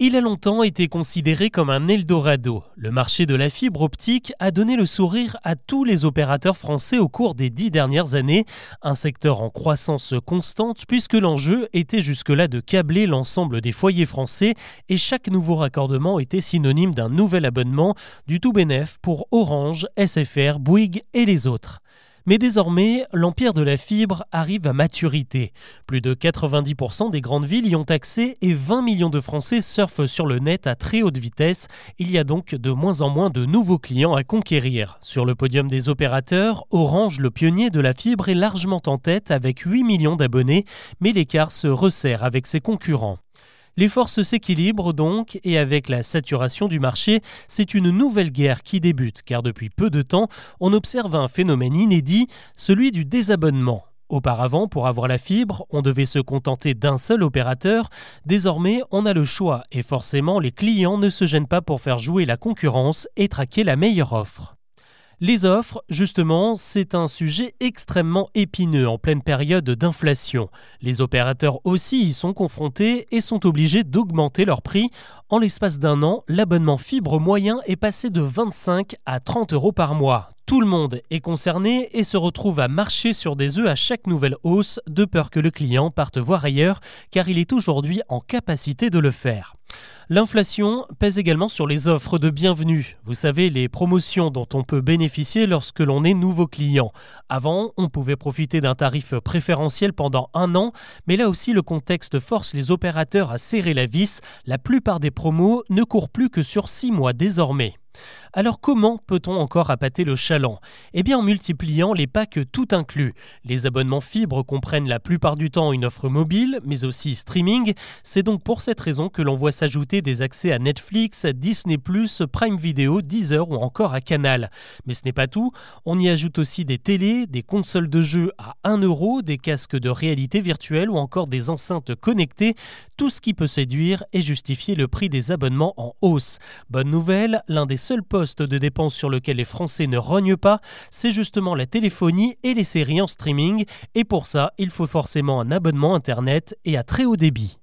Il a longtemps été considéré comme un Eldorado. Le marché de la fibre optique a donné le sourire à tous les opérateurs français au cours des 10 dernières années, un secteur en croissance constante puisque l'enjeu était jusque-là de câbler l'ensemble des foyers français et chaque nouveau raccordement était synonyme d'un nouvel abonnement, du tout bénef pour Orange, SFR, Bouygues et les autres. Mais désormais, l'empire de la fibre arrive à maturité. Plus de 90% des grandes villes y ont accès et 20 millions de Français surfent sur le net à très haute vitesse. Il y a donc de moins en moins de nouveaux clients à conquérir. Sur le podium des opérateurs, Orange, le pionnier de la fibre, est largement en tête avec 8 millions d'abonnés, mais l'écart se resserre avec ses concurrents. Les forces s'équilibrent donc et avec la saturation du marché, c'est une nouvelle guerre qui débute car depuis peu de temps, on observe un phénomène inédit, celui du désabonnement. Auparavant, pour avoir la fibre, on devait se contenter d'un seul opérateur. Désormais, on a le choix et forcément, les clients ne se gênent pas pour faire jouer la concurrence et traquer la meilleure offre. Les offres, justement, c'est un sujet extrêmement épineux en pleine période d'inflation. Les opérateurs aussi y sont confrontés et sont obligés d'augmenter leurs prix. En l'espace d'un an, l'abonnement fibre moyen est passé de 25 à 30 € par mois. Tout le monde est concerné et se retrouve à marcher sur des œufs à chaque nouvelle hausse, de peur que le client parte voir ailleurs, car il est aujourd'hui en capacité de le faire. L'inflation pèse également sur les offres de bienvenue. Vous savez, les promotions dont on peut bénéficier lorsque l'on est nouveau client. Avant, on pouvait profiter d'un tarif préférentiel pendant un an, mais là aussi le contexte force les opérateurs à serrer la vis. La plupart des promos ne courent plus que sur 6 mois désormais. Alors comment peut-on encore appâter le chaland ? Eh bien en multipliant les packs tout inclus. Les abonnements fibres comprennent la plupart du temps une offre mobile, mais aussi streaming. C'est donc pour cette raison que l'on voit s'ajouter des accès à Netflix, Disney+, Prime Video, Deezer ou encore à Canal. Mais ce n'est pas tout, on y ajoute aussi des télés, des consoles de jeux à 1 €, des casques de réalité virtuelle ou encore des enceintes connectées. Tout ce qui peut séduire et justifier le prix des abonnements en hausse. Bonne nouvelle, l'un des seuls postes de dépenses sur lequel les Français ne rognent pas, c'est justement la téléphonie et les séries en streaming. Et pour ça, il faut forcément un abonnement Internet et à très haut débit.